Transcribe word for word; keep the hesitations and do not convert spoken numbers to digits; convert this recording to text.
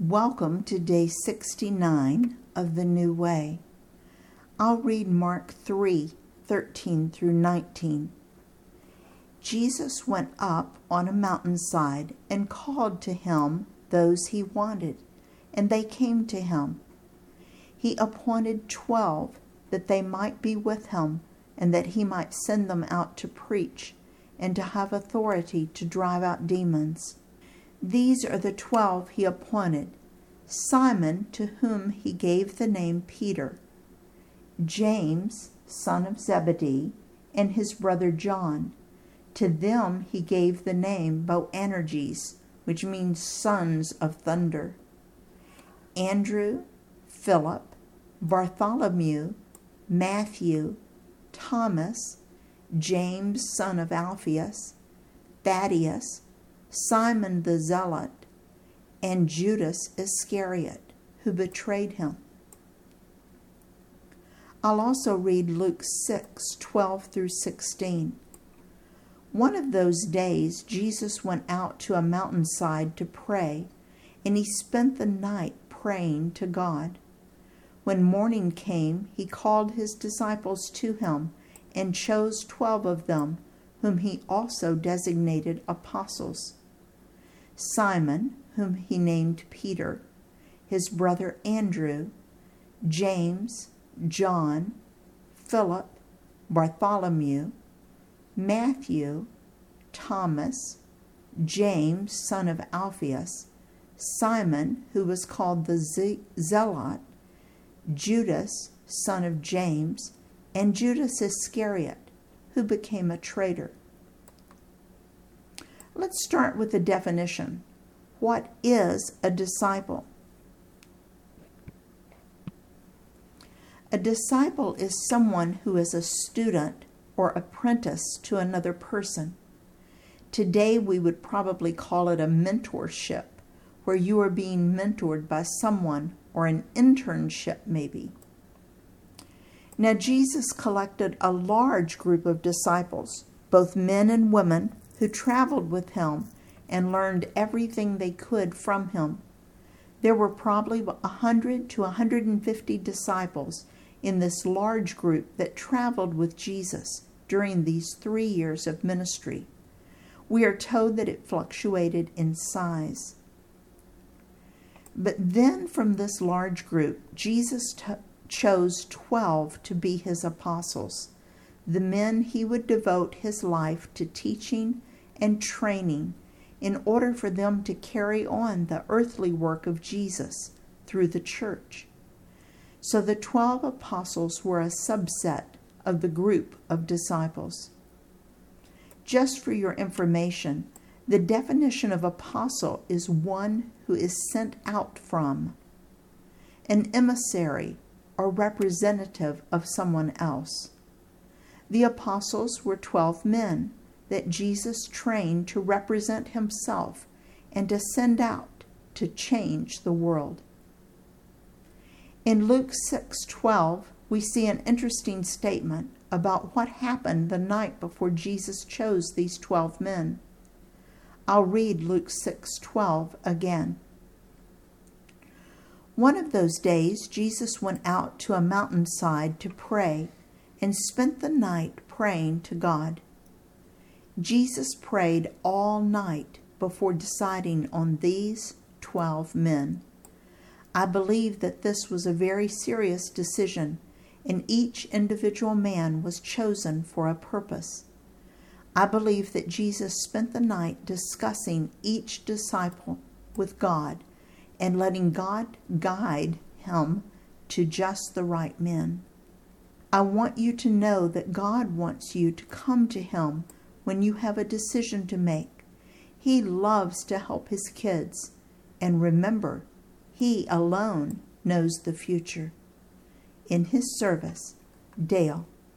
Welcome to day sixty-nine of the New Way. I'll read Mark three, thirteen through nineteen. Jesus went up on a mountainside and called to him those he wanted, and they came to him. He appointed twelve that they might be with him, and that he might send them out to preach and to have authority to drive out demons. These are the twelve he appointed: Simon, to whom he gave the name Peter, James, son of Zebedee, and his brother John. To them he gave the name Boanerges, which means sons of thunder. Andrew, Philip, Bartholomew, Matthew, Thomas, James, son of Alphaeus, Thaddeus, Simon the Zealot, and Judas Iscariot, who betrayed him. I'll also read Luke six, twelve through sixteen. One of those days Jesus went out to a mountainside to pray, and he spent the night praying to God. When morning came, he called his disciples to him and chose twelve of them, whom he also designated apostles: Simon, whom he named Peter, his brother Andrew, James, John, Philip, Bartholomew, Matthew, Thomas, James, son of Alphaeus, Simon, who was called the Ze- Zealot, Judas, son of James, and Judas Iscariot, who became a traitor. Let's start with the definition. What is a disciple? A disciple is someone who is a student or apprentice to another person. Today we would probably call it a mentorship, where you are being mentored by someone, or an internship maybe. Now Jesus collected a large group of disciples, both men and women, who traveled with him and learned everything they could from him. There were probably one hundred to one hundred fifty disciples in this large group that traveled with Jesus during these three years of ministry. We are told that it fluctuated in size. But then from this large group, Jesus t- chose twelve to be his apostles, the men he would devote his life to teaching and training in order for them to carry on the earthly work of Jesus through the church. So the twelve apostles were a subset of the group of disciples. Just for your information, the definition of apostle is one who is sent out from, an emissary or representative of someone else. The apostles were twelve men that Jesus trained to represent himself and to send out to change the world. In Luke six twelve, we see an interesting statement about what happened the night before Jesus chose these twelve men. I'll read Luke six twelve again. One of those days Jesus went out to a mountainside to pray and spent the night praying to God. Jesus prayed all night before deciding on these twelve men. I believe that this was a very serious decision, and each individual man was chosen for a purpose. I believe that Jesus spent the night discussing each disciple with God and letting God guide him to just the right men. I want you to know that God wants you to come to him when you have a decision to make. He loves to help his kids, and remember, he alone knows the future. In his service, Dale.